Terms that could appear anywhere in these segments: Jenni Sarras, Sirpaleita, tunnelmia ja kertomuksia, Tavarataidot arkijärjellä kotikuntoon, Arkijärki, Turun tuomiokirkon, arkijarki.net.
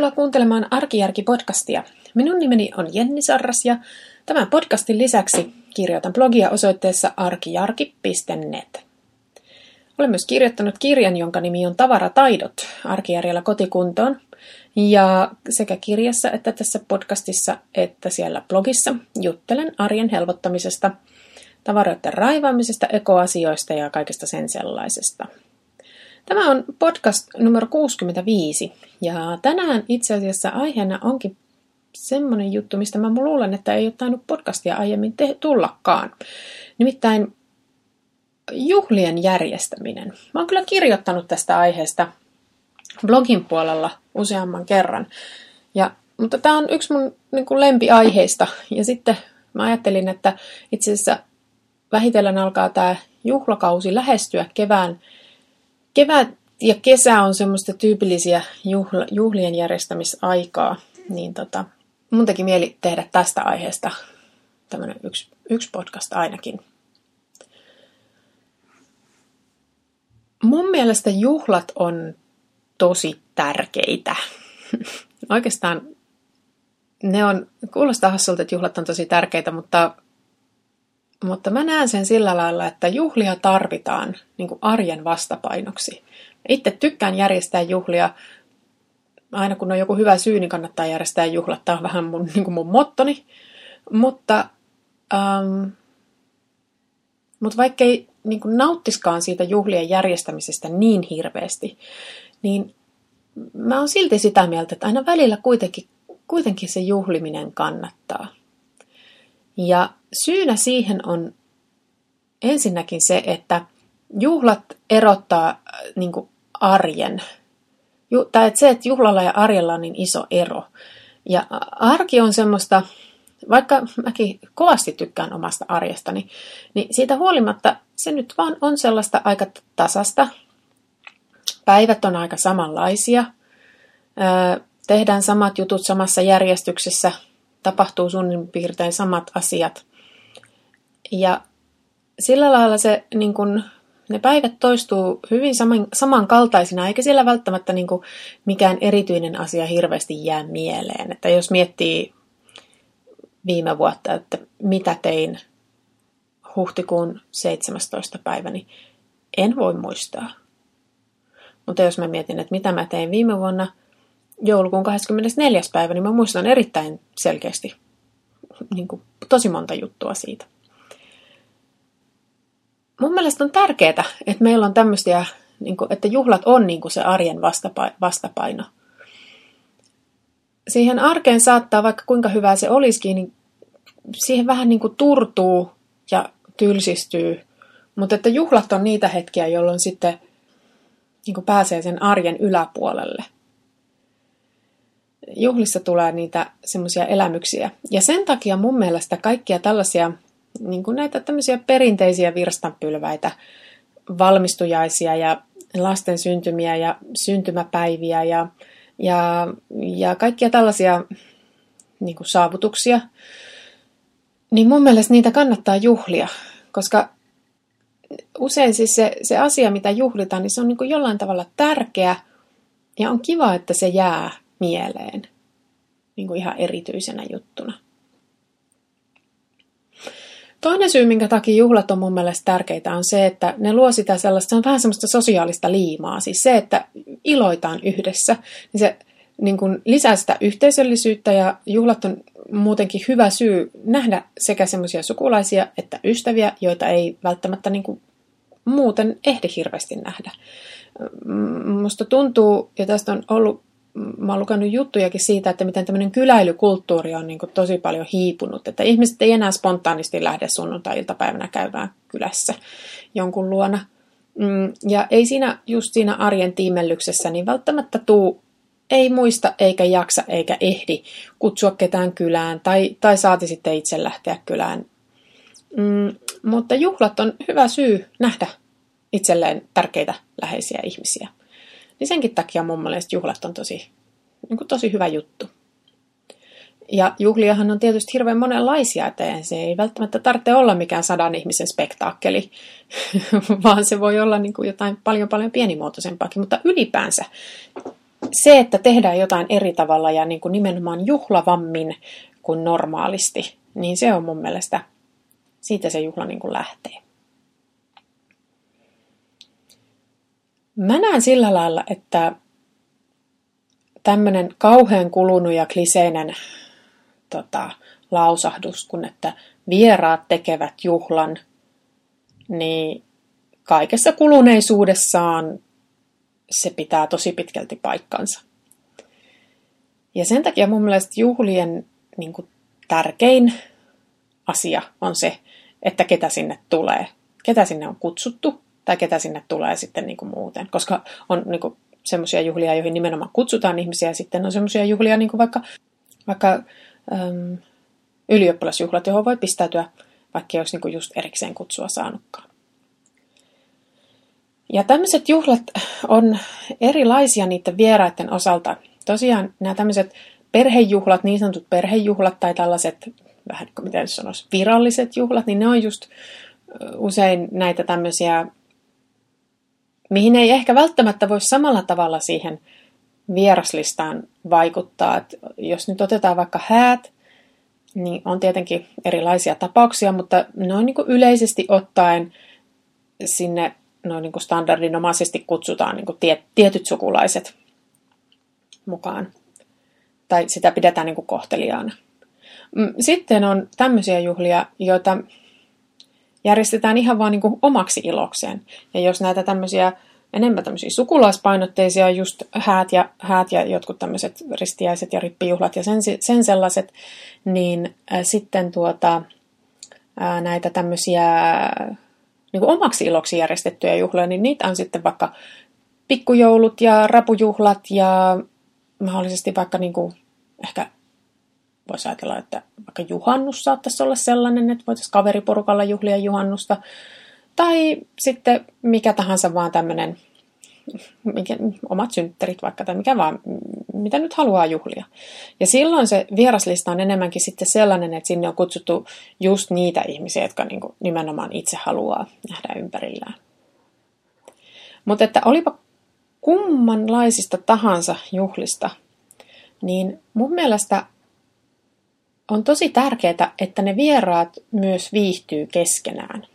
Tervetuloa kuuntelemaan Arkijärki-podcastia. Minun nimeni on Jenni Sarras ja tämän podcastin lisäksi kirjoitan blogia osoitteessa arkijarki.net. Olen myös kirjoittanut kirjan, jonka nimi on Tavarataidot arkijärjellä kotikuntoon. Ja sekä kirjassa että tässä podcastissa että siellä blogissa juttelen arjen helpottamisesta, tavaroiden raivaamisesta, ekoasioista ja kaikesta sen sellaisesta. Tämä on podcast numero 65 ja tänään itse asiassa aiheena onkin semmoinen juttu, mistä mä luulen, että ei ole tainnut podcastia aiemmin tullakaan. Nimittäin juhlien järjestäminen. Mä oon kyllä kirjoittanut tästä aiheesta blogin puolella useamman kerran, mutta tämä on yksi mun lempiaiheista ja sitten mä ajattelin, että itse asiassa vähitellen alkaa tämä juhlakausi lähestyä kevään. Kevät ja kesä on semmoista tyypillisiä juhlien järjestämisaikaa, niin mun teki mieli tehdä tästä aiheesta tämmöinen yksi podcast ainakin. Mun mielestä juhlat on tosi tärkeitä. Oikeastaan kuulostaa hassulta, että juhlat on tosi tärkeitä, mutta mä näen sen sillä lailla, että juhlia tarvitaan arjen vastapainoksi. Itse tykkään järjestää juhlia. Aina kun on joku hyvä syy, niin kannattaa järjestää juhlat. Tämä on vähän mun mottoni. Mutta vaikkei nauttiskaan siitä juhlien järjestämisestä niin hirveästi, niin mä oon silti sitä mieltä, että aina välillä kuitenkin se juhliminen kannattaa. Ja syynä siihen on ensinnäkin se, että juhlat erottaa arjen. Että juhlalla ja arjella on niin iso ero. Ja arki on semmoista, vaikka mäkin kovasti tykkään omasta arjestani, niin siitä huolimatta se nyt vaan on sellaista aika tasasta. Päivät on aika samanlaisia. Tehdään samat jutut samassa järjestyksessä. Tapahtuu suunnin piirtein samat asiat. Ja sillä lailla ne päivät toistuu hyvin samankaltaisina, eikä siellä välttämättä mikään erityinen asia hirveästi jää mieleen. Että jos miettii viime vuotta, että mitä tein huhtikuun 17. päivä, niin en voi muistaa. Mutta jos mä mietin, että mitä mä tein viime vuonna, joulukuun 24. päivä, niin mä muistan erittäin selkeästi tosi monta juttua siitä. Mun mielestä on tärkeää, että meillä on tämmöisiä, että juhlat on se arjen vastapaino. Siihen arkeen saattaa, vaikka kuinka hyvää se olisikin, niin siihen vähän turtuu ja tylsistyy. Mutta että juhlat on niitä hetkiä, jolloin sitten pääsee sen arjen yläpuolelle. Juhlissa tulee niitä semmoisia elämyksiä. Ja sen takia mun mielestä kaikkia tällaisia, näitä tämmöisiä perinteisiä virstanpylväitä, valmistujaisia ja lasten syntymiä ja syntymäpäiviä ja kaikkia tällaisia saavutuksia, niin mun mielestä niitä kannattaa juhlia, koska usein siis se asia, mitä juhlitaan, niin se on jollain tavalla tärkeä ja on kiva, että se jää mieleen, ihan erityisenä juttuna. Toinen syy, minkä takia juhlat on mun mielestä tärkeitä, on se, että ne luo sitä sellaista, se on vähän semmoista sosiaalista liimaa, siis se, että iloitaan yhdessä, niin se lisää sitä yhteisöllisyyttä ja juhlat on muutenkin hyvä syy nähdä sekä semmoisia sukulaisia että ystäviä, joita ei välttämättä muuten ehdi hirveästi nähdä. Musta tuntuu, ja tästä on ollut, mä oon lukenut juttujakin siitä, että miten tämmöinen kyläilykulttuuri on tosi paljon hiipunut. Että ihmiset ei enää spontaanisti lähde sunnuntai-iltapäivänä käymään kylässä jonkun luona. Ja ei siinä arjen tiimellyksessä niin välttämättä ei muista eikä jaksa eikä ehdi kutsua ketään kylään tai saati sitten itse lähteä kylään. Mutta juhlat on hyvä syy nähdä itselleen tärkeitä läheisiä ihmisiä. Niin senkin takia mun mielestä juhlat on tosi hyvä juttu. Ja juhliahan on tietysti hirveän monenlaisia, että se ei välttämättä tarvitse olla mikään 100 ihmisen spektaakkeli, vaan se voi olla jotain paljon pienimuotoisempaakin, mutta ylipäänsä se, että tehdään jotain eri tavalla ja niin kuin nimenomaan juhlavammin kuin normaalisti, niin se on mun mielestä, siitä se juhla niin kuin lähtee. Mä näen sillä lailla, että tämmöinen kauhean kulunut ja kliseinen lausahdus, kun että vieraat tekevät juhlan, niin kaikessa kuluneisuudessaan se pitää tosi pitkälti paikkansa. Ja sen takia mun mielestä juhlien niin kuin tärkein asia on se, että ketä sinne tulee, ketä sinne on kutsuttu tai ketä sinne tulee sitten niin kuin muuten. Koska on niin kuin semmoisia juhlia, joihin nimenomaan kutsutaan ihmisiä, ja sitten on semmoisia juhlia, niin kuin vaikka ylioppilasjuhlat, johon voi pistäytyä, vaikka ei olisi niin kuin just erikseen kutsua saanutkaan. Ja tämmöiset juhlat on erilaisia niiden vieraiden osalta. Tosiaan nämä tämmöiset perhejuhlat, niin sanotut perhejuhlat tai tällaiset, vähän kuin miten sanoisi, viralliset juhlat, niin ne on just usein näitä tämmöisiä, mihin ei ehkä välttämättä voi samalla tavalla siihen vieraslistaan vaikuttaa. Et jos nyt otetaan vaikka häät, niin on tietenkin erilaisia tapauksia, mutta noin niin kuin yleisesti ottaen sinne noin niin kuin standardinomaisesti kutsutaan niin kuin tietyt sukulaiset mukaan. Tai sitä pidetään niin kuin kohteliaana. Sitten on tämmöisiä juhlia, joita järjestetään ihan vaan niin kuin omaksi ilokseen. Ja jos näitä tämmöisiä, enemmän tämmöisiä sukulaispainotteisia, just häät ja jotkut tämmöiset ristiäiset ja rippijuhlat ja sen sellaiset, niin sitten näitä tämmöisiä niin kuin omaksi iloksi järjestettyjä juhlia, niin niitä on sitten vaikka pikkujoulut ja rapujuhlat ja mahdollisesti vaikka niin kuin, ehkä voisi ajatella, että vaikka juhannus saattaisi olla sellainen, että voitaisiin kaveriporukalla juhlia juhannusta. Tai sitten mikä tahansa vaan tämmöinen, omat synttärit vaikka tai mikä vaan, mitä nyt haluaa juhlia. Ja silloin se vieraslista on enemmänkin sitten sellainen, että sinne on kutsuttu just niitä ihmisiä, jotka niin kuin nimenomaan itse haluaa nähdä ympärillään. Mutta että olipa kummanlaisista tahansa juhlista, niin mun mielestä on tosi tärkeää, että ne vieraat myös viihtyy keskenään.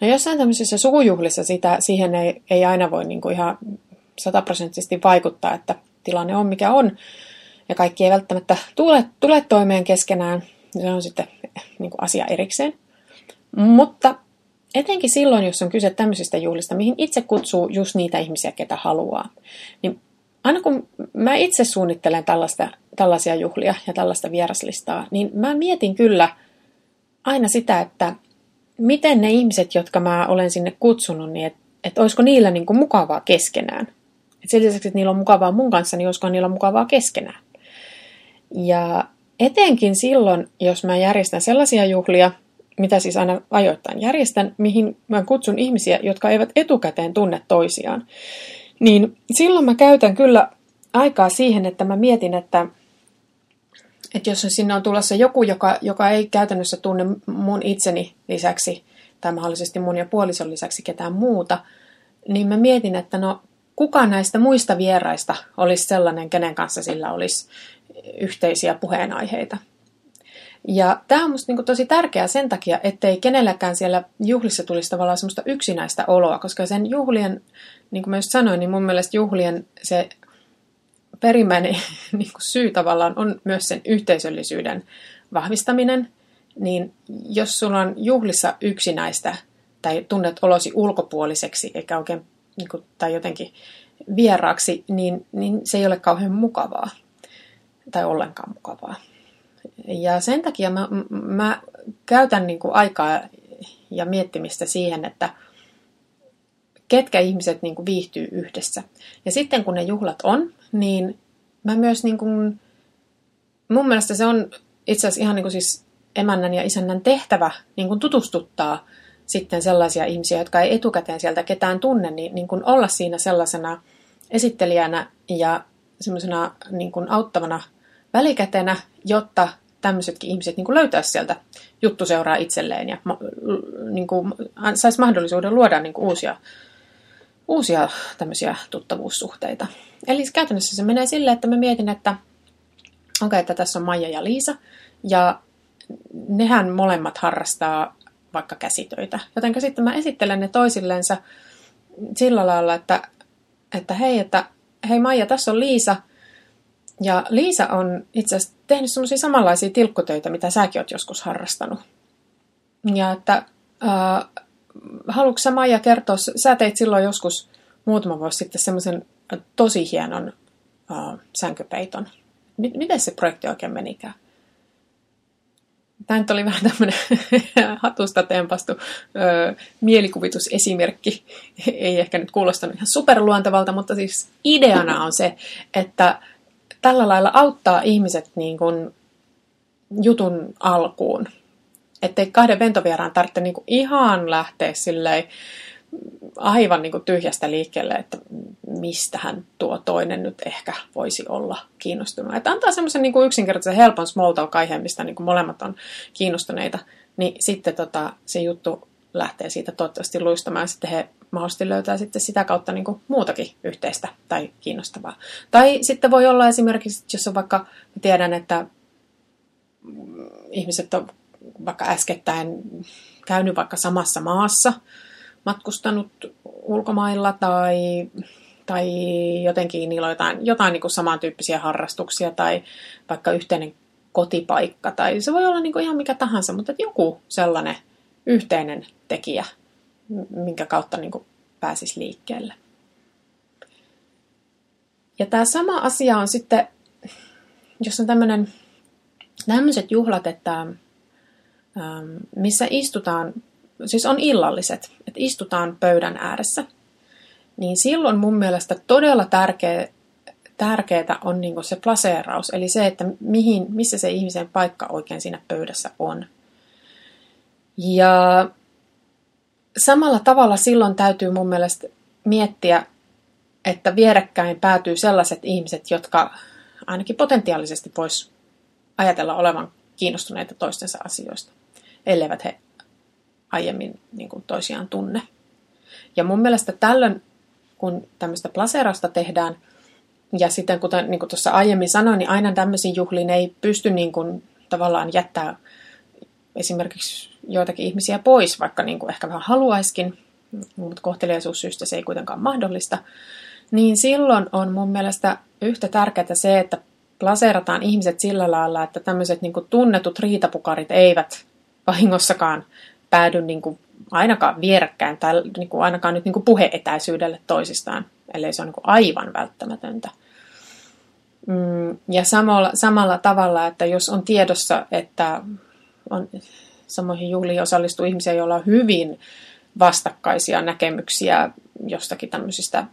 No jossain tämmöisissä sukujuhlissa siihen ei aina voi niin kuin ihan 100% vaikuttaa, että tilanne on mikä on. Ja kaikki ei välttämättä tule toimeen keskenään. Se on sitten niin kuin asia erikseen. Mutta etenkin silloin, jos on kyse tämmöisistä juhlista, mihin itse kutsuu just niitä ihmisiä, ketä haluaa. Niin aina kun mä itse suunnittelen tällaisia juhlia ja tällaista vieraslistaa, niin mä mietin kyllä aina sitä, että miten ne ihmiset, jotka mä olen sinne kutsunut, niin että olisiko niillä niin kuin mukavaa keskenään. Et sen lisäksi, että niillä on mukavaa mun kanssa, niin olisiko niillä mukavaa keskenään. Ja etenkin silloin, jos mä järjestän sellaisia juhlia, mitä siis aina ajoittain järjestän, mihin mä kutsun ihmisiä, jotka eivät etukäteen tunne toisiaan, niin silloin mä käytän kyllä aikaa siihen, että mä mietin, että jos sinne on tulossa joku, joka ei käytännössä tunne mun itseni lisäksi tai mahdollisesti mun ja puolison lisäksi ketään muuta, niin mä mietin, että no kuka näistä muista vieraista olisi sellainen, kenen kanssa sillä olisi yhteisiä puheenaiheita. Ja tämä on musta niinku tosi tärkeää sen takia, ettei kenelläkään siellä juhlissa tulisi tavallaan semmoista yksinäistä oloa, koska sen juhlien, niin kuin mä just sanoin, niin mun mielestä juhlien se perimmäinen niin kuin syy tavallaan on myös sen yhteisöllisyyden vahvistaminen, niin jos sulla on juhlissa yksinäistä tai tunnet olosi ulkopuoliseksi eikä oikein niin kuin, tai jotenkin vieraaksi, niin se ei ole kauhean mukavaa tai ollenkaan mukavaa. Ja sen takia mä käytän niin kuin aikaa ja miettimistä siihen, että ketkä ihmiset niin kuin viihtyy yhdessä. Ja sitten kun ne juhlat on, niin mä myös niin kuin, mun mielestä se on itse asiassa ihan niin kuin siis emännän ja isännän tehtävä niin kuin tutustuttaa sitten sellaisia ihmisiä, jotka ei etukäteen sieltä ketään tunne, niin kuin olla siinä sellaisena esittelijänä ja semmoisena niin kuin auttavana välikätenä, jotta tämmöisetkin ihmiset niin kuin löytäisi sieltä juttuseuraa itselleen ja niin kuin saisi mahdollisuuden luoda niin kuin uusia uusia tämmöisiä tuttavuussuhteita. Eli käytännössä se menee silleen, että mä mietin, että okei, että tässä on Maija ja Liisa, ja nehän molemmat harrastaa vaikka käsitöitä. Jotenka sitten mä esittelen ne toisillensa sillä lailla, että hei Maija, tässä on Liisa. Ja Liisa on itse asiassa tehnyt semmoisia samanlaisia tilkkutöitä, mitä säkin oot joskus harrastanut. Ja että haluatko sä, Maija, kertoa, sä teit silloin joskus muutama vuosi sitten semmoisen tosi hienon sänkypeiton. Miten se projekti oikein menikään? Tämä nyt oli vähän tämmöinen hatusta tempastu mielikuvitusesimerkki. Ei ehkä nyt kuulostanut ihan superluontevalta, mutta siis ideana on se, että tällä lailla auttaa ihmiset niin kuin jutun alkuun. Ettei kahden ventovieraan tarvitse niin kuin ihan lähteä silleen aivan niin kuin tyhjästä liikkeelle, että mistähän tuo toinen nyt ehkä voisi olla kiinnostunut. Että antaa semmoisen niin kuin yksinkertaisen helpon small talk-aiheen, mistä niin kuin molemmat on kiinnostuneita, niin sitten se juttu lähtee siitä toivottavasti luistamaan, ja sitten he mahdollisesti löytää sitten sitä kautta niin kuin muutakin yhteistä tai kiinnostavaa. Tai sitten voi olla esimerkiksi, jos on vaikka, tiedän, että ihmiset on vaikka äskettäin käynyt vaikka samassa maassa, matkustanut ulkomailla tai jotenkin niillä on jotain niin kuin samantyyppisiä harrastuksia tai vaikka yhteinen kotipaikka. Tai se voi olla niin kuin ihan mikä tahansa, mutta joku sellainen yhteinen tekijä, minkä kautta niin kuin pääsisi liikkeelle. Ja tämä sama asia on sitten, jos on tämmöiset juhlat, että missä istutaan, siis on illalliset, että istutaan pöydän ääressä, niin silloin mun mielestä todella tärkeää on niin kuin se plaseeraus, eli se, että missä se ihmisen paikka oikein siinä pöydässä on. Ja samalla tavalla silloin täytyy mun mielestä miettiä, että vierekkäin päätyy sellaiset ihmiset, jotka ainakin potentiaalisesti vois ajatella olevan kiinnostuneita toistensa asioista, elleivät he aiemmin niin kuin toisiaan tunne. Ja mun mielestä tällöin, kun tämmöistä plaseerausta tehdään, ja sitten kuten niin kuin tuossa aiemmin sanoin, niin aina tämmöisiin juhliin ei pysty niin kuin tavallaan jättää esimerkiksi joitakin ihmisiä pois, vaikka niin kuin ehkä vähän haluaisikin, mutta kohteliaisuussyistä se ei kuitenkaan mahdollista, niin silloin on mun mielestä yhtä tärkeää se, että plaseerataan ihmiset sillä lailla, että tämmöiset niin kuin tunnetut riitapukarit eivät vahingossakaan päädy niin kuin ainakaan vierekkäin tai niin kuin ainakaan nyt niin kuin puheetäisyydelle toisistaan, ellei se ole niin kuin aivan välttämätöntä. Ja samalla tavalla, että jos on tiedossa, että on samoihin juhliin osallistuu ihmisiä, joilla on hyvin vastakkaisia näkemyksiä jostakin tämmöisistä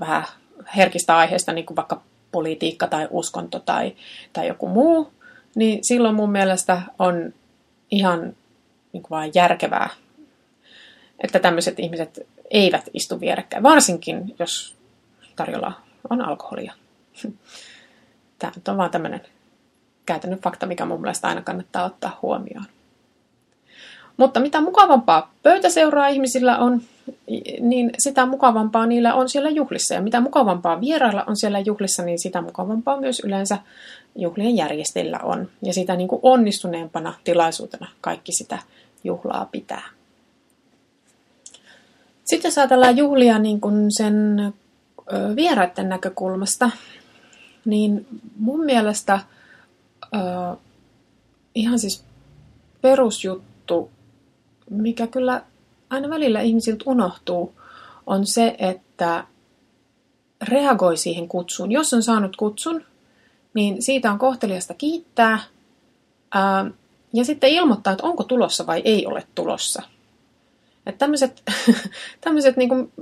vähän herkistä aiheista, niin kuin vaikka politiikka tai uskonto tai joku muu, niin silloin mun mielestä on ihan niin kuin vaan järkevää, että tämmöiset ihmiset eivät istu vierekkäin, varsinkin jos tarjolla on alkoholia. Tämä on vaan tämmöinen käytännön fakta, mikä mun mielestä aina kannattaa ottaa huomioon. Mutta mitä mukavampaa pöytäseuraa ihmisillä on, niin sitä mukavampaa niillä on siellä juhlissa. Ja mitä mukavampaa vierailla on siellä juhlissa, niin sitä mukavampaa myös yleensä juhlien järjestäjillä on. Ja sitä niin kuin onnistuneempana tilaisuutena kaikki sitä juhlaa pitää. Sitten jos ajatellaan juhlia niin kuin sen vieraiden näkökulmasta, niin mun mielestä ihan siis perusjuttu, mikä kyllä aina välillä ihmisiltä unohtuu, on se, että reagoi siihen kutsuun. Jos on saanut kutsun, niin siitä on kohteliasta kiittää ja sitten ilmoittaa, että onko tulossa vai ei ole tulossa. Että tämmöiset niin kuin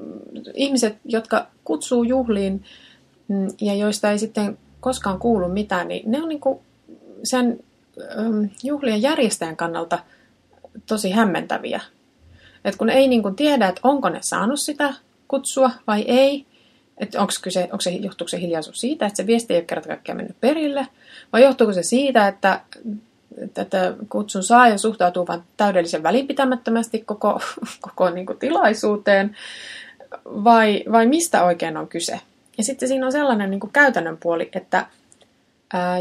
ihmiset, jotka kutsuu juhliin ja joista ei sitten koskaan kuulu mitään, niin ne on niin kuin sen juhlien järjestäjän kannalta tosi hämmentäviä. Et kun ei niin kun tiedä, että onko ne saanut sitä kutsua vai ei, että johtuuko se hiljaisuus siitä, että se viesti ei ole kerta kaikkiaan mennyt perille, vai johtuuko se siitä, että kutsun saaja suhtautuu vain täydellisen välinpitämättömästi koko niin kun tilaisuuteen, vai mistä oikein on kyse? Ja sitten siinä on sellainen niin kuin käytännön puoli, että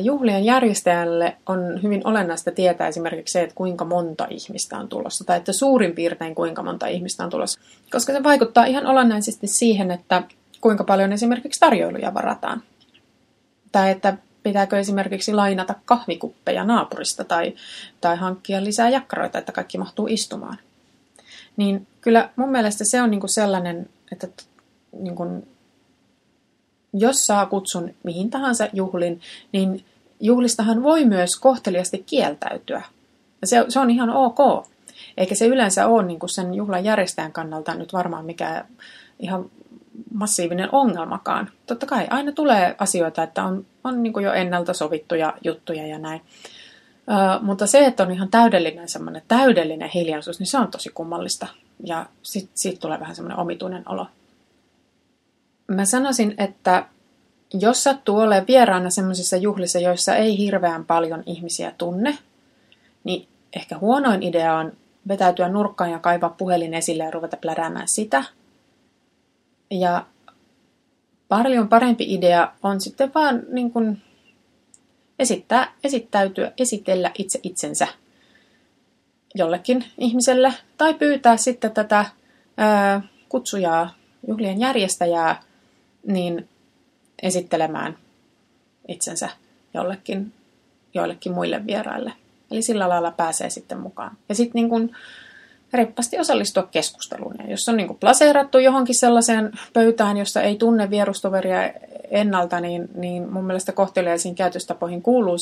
juhlien järjestäjälle on hyvin olennaista tietää esimerkiksi se, että kuinka monta ihmistä on tulossa, tai että suurin piirtein kuinka monta ihmistä on tulossa, koska se vaikuttaa ihan olennaisesti siihen, että kuinka paljon esimerkiksi tarjoiluja varataan, tai että pitääkö esimerkiksi lainata kahvikuppeja naapurista tai hankkia lisää jakkaroita, että kaikki mahtuu istumaan. Niin kyllä mun mielestä se on niin kuin sellainen, että niin kuin jos saa kutsun mihin tahansa juhlin, niin juhlistahan voi myös kohteliasti kieltäytyä. Se on ihan ok. Eikä se yleensä ole niin kuin sen juhlan järjestäjän kannalta nyt varmaan mikään ihan massiivinen ongelmakaan. Totta kai aina tulee asioita, että on niin kuin jo ennalta sovittuja juttuja ja näin. Mutta se, että on ihan täydellinen hiljaisuus, niin se on tosi kummallista. Ja siitä tulee vähän semmoinen omituinen olo. Mä sanoisin, että jos sattuu olemaan vieraana semmoisissa juhlissa, joissa ei hirveän paljon ihmisiä tunne, niin ehkä huonoin idea on vetäytyä nurkkaan ja kaivaa puhelin esille ja ruveta pläräämään sitä. Ja paljon parempi idea on sitten vaan niin kuin esitellä itse itsensä jollekin ihmiselle tai pyytää sitten tätä kutsujaa, juhlien järjestäjää, niin esittelemään itsensä joillekin muille vieraille. Eli sillä lailla pääsee sitten mukaan. Ja sitten niin kun reippaasti osallistua keskusteluun. Ja jos on niin kun plaseerattu johonkin sellaiseen pöytään, jossa ei tunne vierustoveria ennalta, niin mun mielestä kohteliaisiin käytöstapoihin kuuluu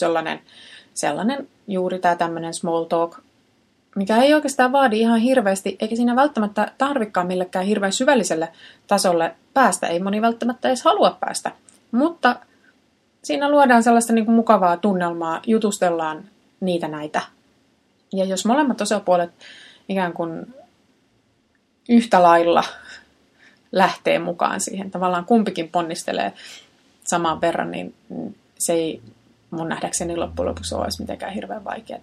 sellainen juuri tämä tämmöinen small talk, mikä ei oikeastaan vaadi ihan hirveästi, eikä siinä välttämättä tarvikaan millekään hirveän syvälliselle tasolle päästä. Ei moni välttämättä edes halua päästä, mutta siinä luodaan sellaista niin kuin mukavaa tunnelmaa, jutustellaan niitä näitä. Ja jos molemmat osapuolet ikään kuin yhtä lailla lähtee mukaan siihen, tavallaan kumpikin ponnistelee saman verran, niin se ei mun nähdäkseni loppujen lopuksi olisi mitenkään hirveän vaikeaa.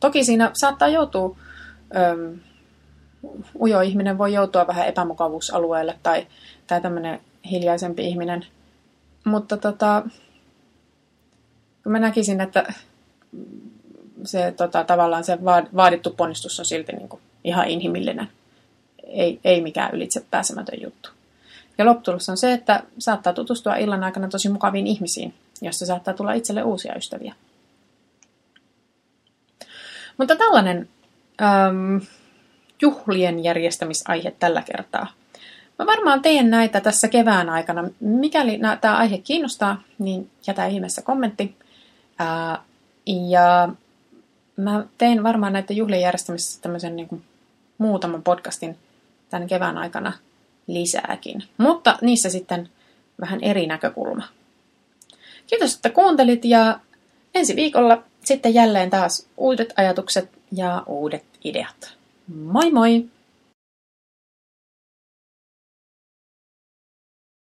Toki siinä saattaa joutua, ujo ihminen voi joutua vähän epämukavuusalueelle tai tämmöinen hiljaisempi ihminen, mutta mä näkisin, että se tavallaan se vaadittu ponnistus on silti niin kuin ihan inhimillinen, ei mikään ylitse pääsemätön juttu. Ja lopputulos on se, että saattaa tutustua illan aikana tosi mukaviin ihmisiin, joista saattaa tulla itselle uusia ystäviä. Mutta tällainen juhlien järjestämisaihe tällä kertaa. Mä varmaan teen näitä tässä kevään aikana. Mikäli tämä aihe kiinnostaa, niin jätä ihmeessä kommentti. Ja mä tein varmaan näitä juhlien järjestämisessä tämmöisen niin kuin muutaman podcastin tämän kevään aikana lisääkin. Mutta niissä sitten vähän eri näkökulma. Kiitos, että kuuntelit ja ensi viikolla sitten jälleen taas uudet ajatukset ja uudet ideat. Moi moi!